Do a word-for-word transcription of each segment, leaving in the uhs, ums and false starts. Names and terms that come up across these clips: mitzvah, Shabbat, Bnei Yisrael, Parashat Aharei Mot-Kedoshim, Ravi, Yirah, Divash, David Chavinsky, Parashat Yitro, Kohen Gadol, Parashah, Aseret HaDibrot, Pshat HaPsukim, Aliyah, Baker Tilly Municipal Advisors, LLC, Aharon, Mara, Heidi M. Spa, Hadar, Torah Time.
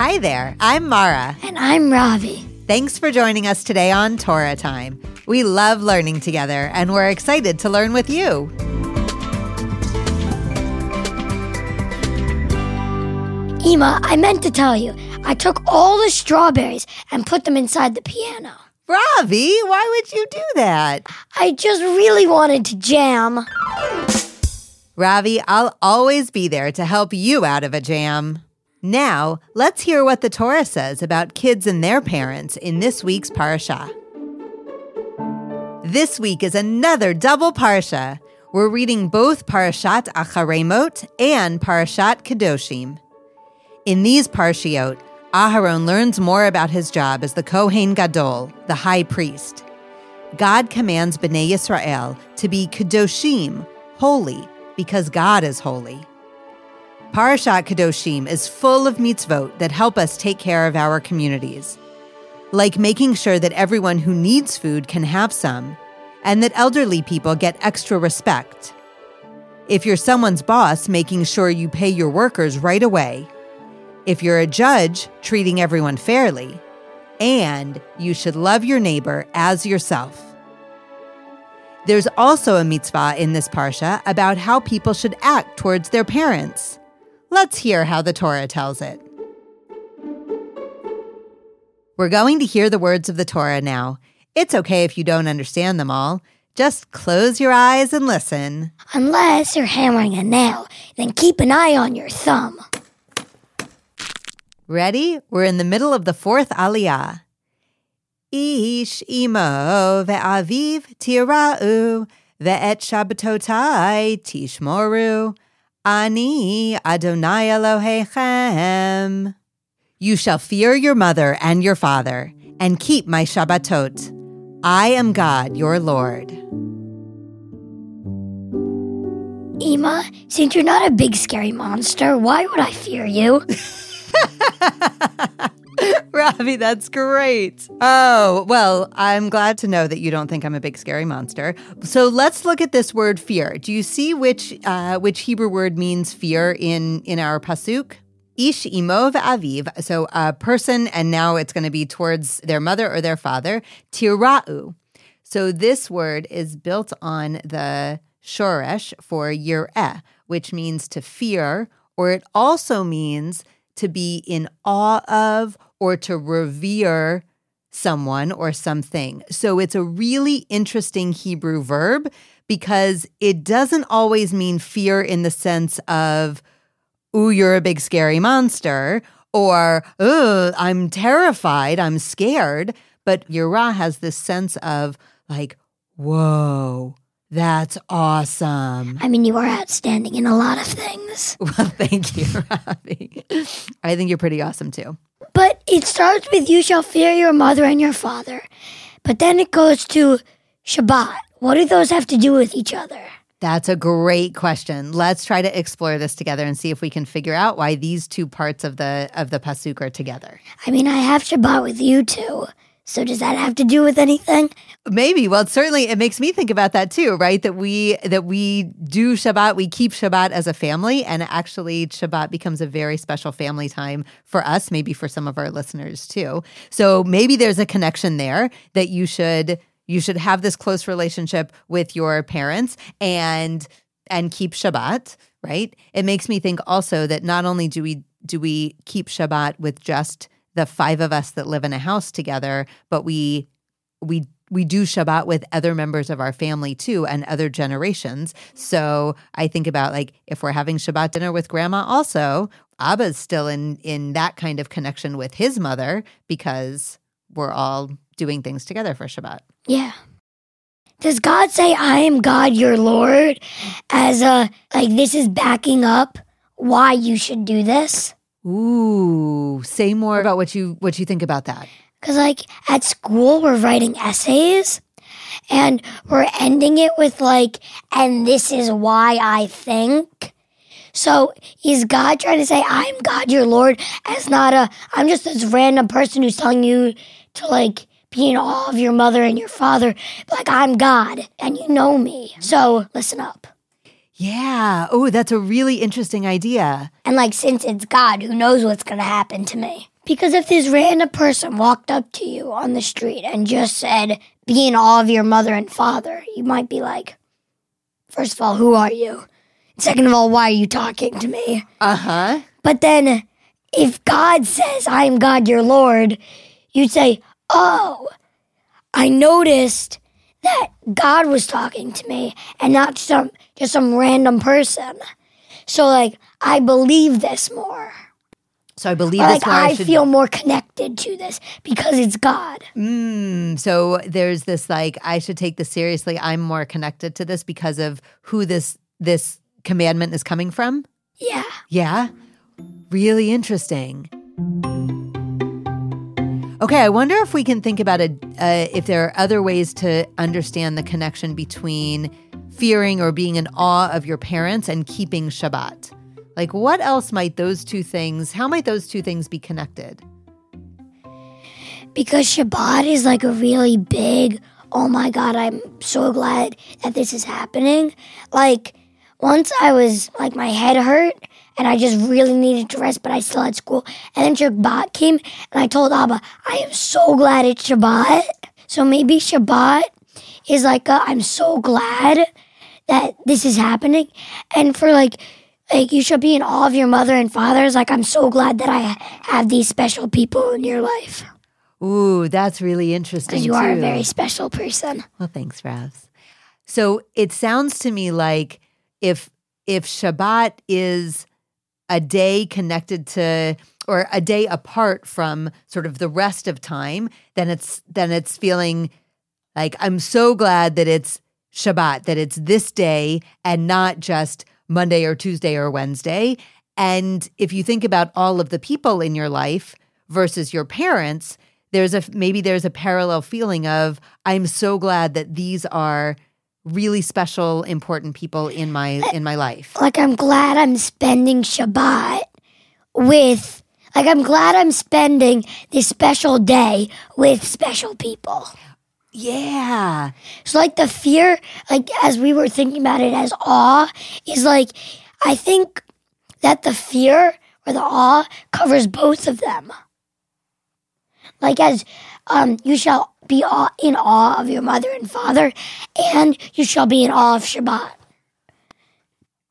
Hi there, I'm Mara. And I'm Ravi. Thanks for joining us today on Torah Time. We love learning together, and we're excited to learn with you. Ima, I meant to tell you, I took all the strawberries and put them inside the piano. Ravi, why would you do that? I just really wanted to jam. Ravi, I'll always be there to help you out of a jam. Now, let's hear what the Torah says about kids and their parents in this week's Parashah. This week is another double Parashah. We're reading both Parashat Aharei Mot and Parashat Kedoshim. In these Parshiot, Aharon learns more about his job as the Kohen Gadol, the high priest. God commands Bnei Yisrael to be Kedoshim, holy, because God is holy. Parashat Kedoshim is full of mitzvot that help us take care of our communities, like making sure that everyone who needs food can have some, and that elderly people get extra respect. If you're someone's boss, making sure you pay your workers right away. If you're a judge, treating everyone fairly, and you should love your neighbor as yourself. There's also a mitzvah in this parsha about how people should act towards their parents. Let's hear how the Torah tells it. We're going to hear the words of the Torah now. It's okay if you don't understand them all. Just close your eyes and listen. Unless you're hammering a nail, then keep an eye on your thumb. Ready? We're in the middle of the fourth Aliyah. Ish imo ve'aviv tira'u ve'et shabbatotai tishmoru ani Adonai Elohechem. You shall fear your mother and your father and keep my Shabbatot. I am God, your Lord. Ima, since you're not a big scary monster, why would I fear you? Ravi, that's great. Oh, well, I'm glad to know that you don't think I'm a big scary monster. So let's look at this word fear. Do you see which uh, which Hebrew word means fear in, in our pasuk? Ish imov aviv, so a person, and now it's going to be towards their mother or their father, tira'u. So this word is built on the shoresh for yireh, which means to fear, or it also means to be in awe of or to revere someone or something. So it's a really interesting Hebrew verb because it doesn't always mean fear in the sense of, ooh, you're a big scary monster, or, ooh, I'm terrified, I'm scared. But Yirah has this sense of like, whoa, that's awesome. I mean, you are outstanding in a lot of things. Well, thank you, Ravi. I think you're pretty awesome, too. But it starts with you shall fear your mother and your father. But then it goes to Shabbat. What do those have to do with each other? That's a great question. Let's try to explore this together and see if we can figure out why these two parts of the of the pasuk are together. I mean, I have Shabbat with you, too. So does that have to do with anything? Maybe. Well, certainly it makes me think about that too, right? That we that we do Shabbat, we keep Shabbat as a family, and actually Shabbat becomes a very special family time for us, maybe for some of our listeners too. So maybe there's a connection there that you should you should have this close relationship with your parents and and keep Shabbat, right? It makes me think also that not only do we do we keep Shabbat with just the five of us that live in a house together, but we we we do Shabbat with other members of our family too and other generations. So I think about like if we're having Shabbat dinner with grandma also, Abba's still in, in that kind of connection with his mother because we're all doing things together for Shabbat. Yeah. Does God say, I am God, your Lord, as a, like this is backing up why you should do this? Ooh, say more about what you what you think about that. Because like at school we're writing essays and we're ending it with like, and this is why I think. So is God trying to say, I'm God, your Lord, as not a, I'm just this random person who's telling you to like be in awe of your mother and your father. But like I'm God and you know me. So listen up. Yeah. Oh, that's a really interesting idea. And like, since it's God, who knows what's going to happen to me? Because if this random person walked up to you on the street and just said, be in awe of your mother and father, you might be like, first of all, who are you? Second of all, why are you talking to me? Uh-huh. But then if God says, I am God, your Lord, you'd say, oh, I noticed that God was talking to me and not some just some random person. So, like, I believe this more. So I believe or this like, more. I, I should... feel more connected to this because it's God. Mm, so there's this, like, I should take this seriously. I'm more connected to this because of who this this commandment is coming from? Yeah. Yeah? Really interesting. Okay, I wonder if we can think about a, uh, if there are other ways to understand the connection between fearing or being in awe of your parents and keeping Shabbat. Like, what else might those two things, how might those two things be connected? Because Shabbat is like a really big, oh my God, I'm so glad that this is happening. Like, once I was, like, my head hurt, and I just really needed to rest, but I still had school. And then Shabbat came, and I told Abba, I am so glad it's Shabbat. So maybe Shabbat is like, a, I'm so glad that this is happening. And for, like, like you should be in awe of your mother and fathers. Like, I'm so glad that I have these special people in your life. Ooh, that's really interesting, too. Because you are a very special person. Well, thanks, Ravs. So it sounds to me like if if Shabbat is a day connected to, or a day apart from sort of the rest of time, then it's then it's feeling like I'm so glad that it's Shabbat, that it's this day and not just Monday or Tuesday or Wednesday. And if you think about all of the people in your life versus your parents, there's a maybe there's a parallel feeling of I'm so glad that these are really special, important people in my in my life. Like, I'm glad I'm spending Shabbat with, like, I'm glad I'm spending this special day with special people. Yeah. So, like, the fear, like, as we were thinking about it as awe, is, like, I think that the fear or the awe covers both of them. Like, as um, you shall be aw- in awe of your mother and father, and you shall be in awe of Shabbat.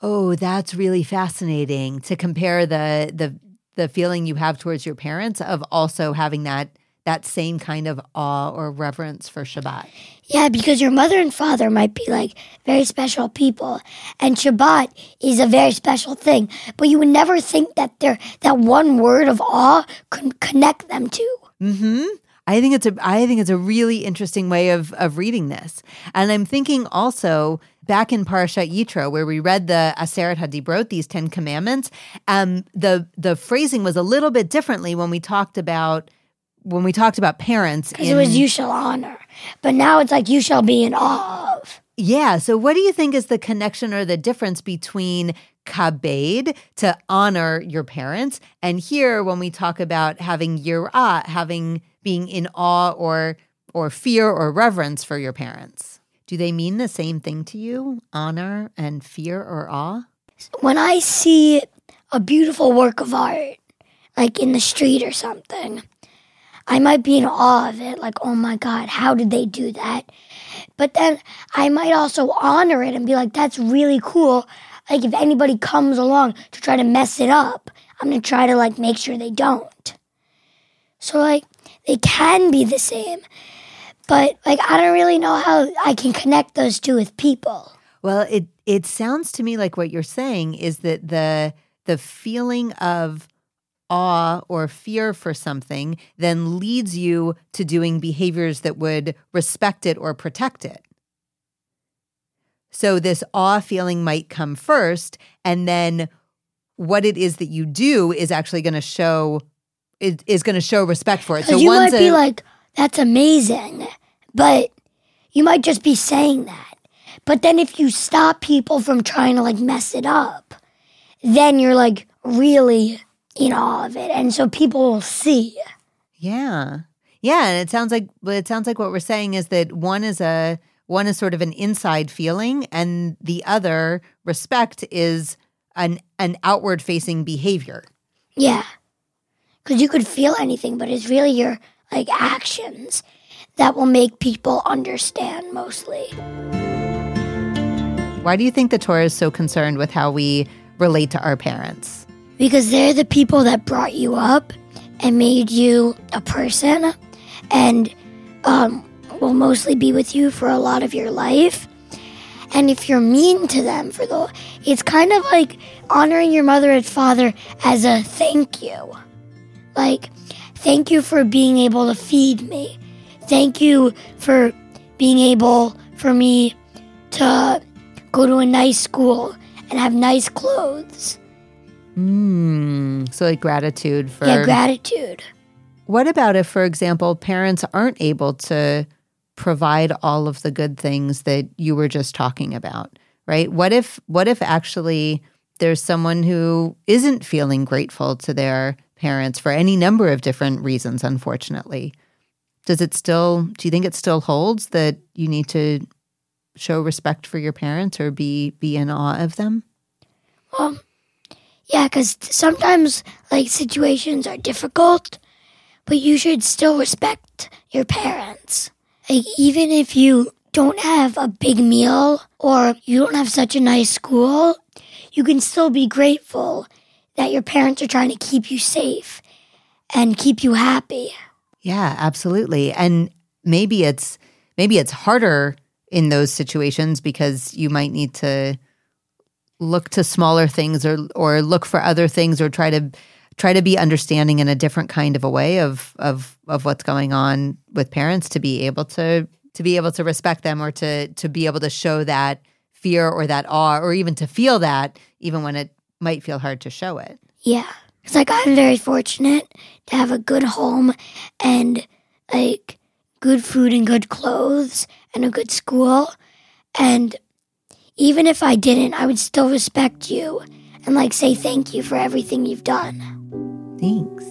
Oh, that's really fascinating to compare the the the feeling you have towards your parents of also having that that same kind of awe or reverence for Shabbat. Yeah, because your mother and father might be, like, very special people, and Shabbat is a very special thing. But you would never think that there that one word of awe could connect them to. Mm-hmm. I think it's a I think it's a really interesting way of of reading this. And I'm thinking also back in Parashat Yitro, where we read the Aseret HaDibrot, these Ten Commandments, um, the the phrasing was a little bit differently when we talked about when we talked about parents. Because it was you shall honor. But now it's like you shall be in awe of. Yeah. So what do you think is the connection or the difference between kabed, to honor your parents, and here when we talk about having yirah, having being in awe or or fear or reverence for your parents? Do they mean the same thing to you, honor and fear or awe? When I see a beautiful work of art, like in the street or something, I might be in awe of it, like, oh my God, how did they do that? But then I might also honor it and be like, that's really cool. Like, if anybody comes along to try to mess it up, I'm going to try to, like, make sure they don't. So, like, they can be the same. But, like, I don't really know how I can connect those two with people. Well, it it sounds to me like what you're saying is that the the feeling of awe or fear for something then leads you to doing behaviors that would respect it or protect it. So this awe feeling might come first, and then what it is that you do is actually going to show is, is going to show respect for it. So you might be a, like, "That's amazing," but you might just be saying that. But then if you stop people from trying to, like, mess it up, then you're, like, really in awe of it, and so people will see. Yeah, yeah, and it sounds like it sounds like what we're saying is that one is a. One is sort of an inside feeling, and the other, respect, is an an outward-facing behavior. Yeah. because you could feel anything, but it's really your like actions that will make people understand mostly. Why do you think the Torah is so concerned with how we relate to our parents? Because they're the people that brought you up and made you a person and um, will mostly be with you for a lot of your life. And if you're mean to them, for the, it's kind of like honoring your mother and father as a thank you. Like, thank you for being able to feed me. Thank you for being able for me to go to a nice school and have nice clothes. Mm, so like gratitude for... Yeah, gratitude. What about if, for example, parents aren't able to provide all of the good things that you were just talking about, right? What if, what if actually there's someone who isn't feeling grateful to their parents for any number of different reasons, unfortunately? Does it still, do you think it still holds that you need to show respect for your parents or be, be in awe of them? Well, yeah, because sometimes like situations are difficult, but you should still respect your parents. Like, even if you don't have a big meal or you don't have such a nice school, you can still be grateful that your parents are trying to keep you safe and keep you happy. Yeah, absolutely. And maybe it's maybe it's harder in those situations because you might need to look to smaller things or or look for other things or try to try to be understanding in a different kind of a way of of of what's going on with parents to be able to to be able to respect them or to to be able to show that fear or that awe or even to feel that even when it might feel hard to show it. Yeah. It's like I'm very fortunate to have a good home and like good food and good clothes and a good school, and even if I didn't, I would still respect you and like say thank you for everything you've done. Thanks.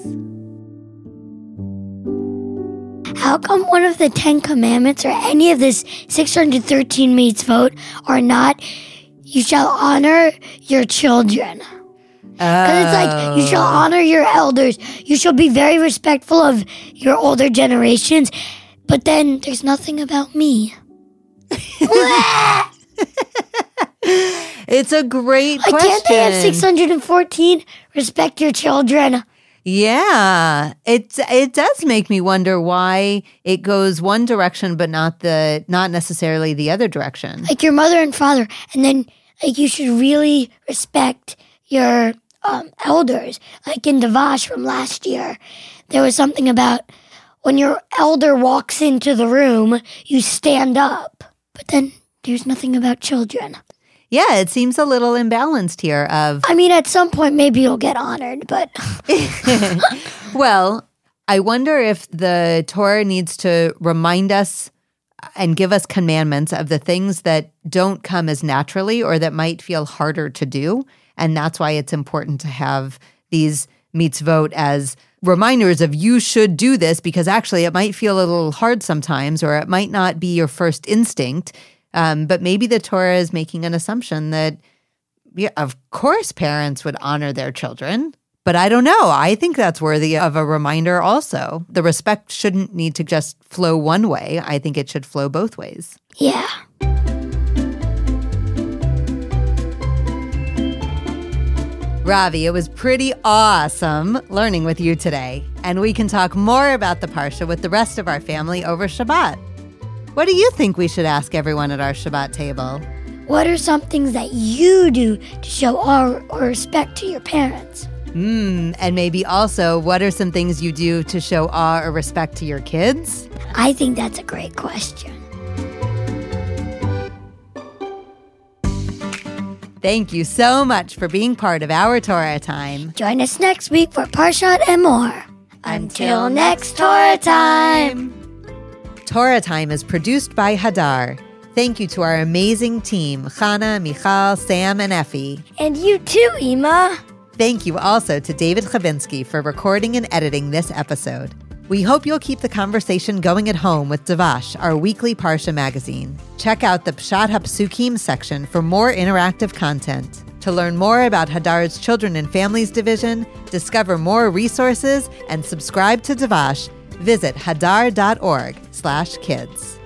How come one of the Ten Commandments or any of this six hundred thirteen mitzvot are not, you shall honor your children? Because it's like, you shall honor your elders. You shall be very respectful of your older generations. But then there's nothing about me. It's a great like, question. Can't they have six hundred fourteen? Respect your children. Yeah. It, it does make me wonder why it goes one direction but not the not necessarily the other direction. Like your mother and father. And then like you should really respect your um, elders. Like in Divash from last year, there was something about when your elder walks into the room, you stand up. But then there's nothing about children. Yeah, it seems a little imbalanced here of... I mean, at some point, maybe you'll get honored, but... Well, I wonder if the Torah needs to remind us and give us commandments of the things that don't come as naturally or that might feel harder to do. And that's why it's important to have these mitzvot as reminders of you should do this, because actually it might feel a little hard sometimes or it might not be your first instinct. Um, but maybe the Torah is making an assumption that, yeah, of course, parents would honor their children. But I don't know. I think that's worthy of a reminder also. The respect shouldn't need to just flow one way. I think it should flow both ways. Yeah. Ravi, it was pretty awesome learning with you today. And we can talk more about the Parsha with the rest of our family over Shabbat. What do you think we should ask everyone at our Shabbat table? What are some things that you do to show awe or respect to your parents? Mm, and maybe also, what are some things you do to show awe or respect to your kids? I think that's a great question. Thank you so much for being part of our Torah Time. Join us next week for Parshat and more. Until next Torah Time! Torah Time is produced by Hadar. Thank you to our amazing team, Chana, Michal, Sam, and Effie. And you too, Ima. Thank you also to David Chavinsky for recording and editing this episode. We hope you'll keep the conversation going at home with Divash, our weekly Parsha magazine. Check out the Pshat HaPsukim section for more interactive content. To learn more about Hadar's Children and Families Division, discover more resources, and subscribe to Divash, visit hadar dot org slash kids.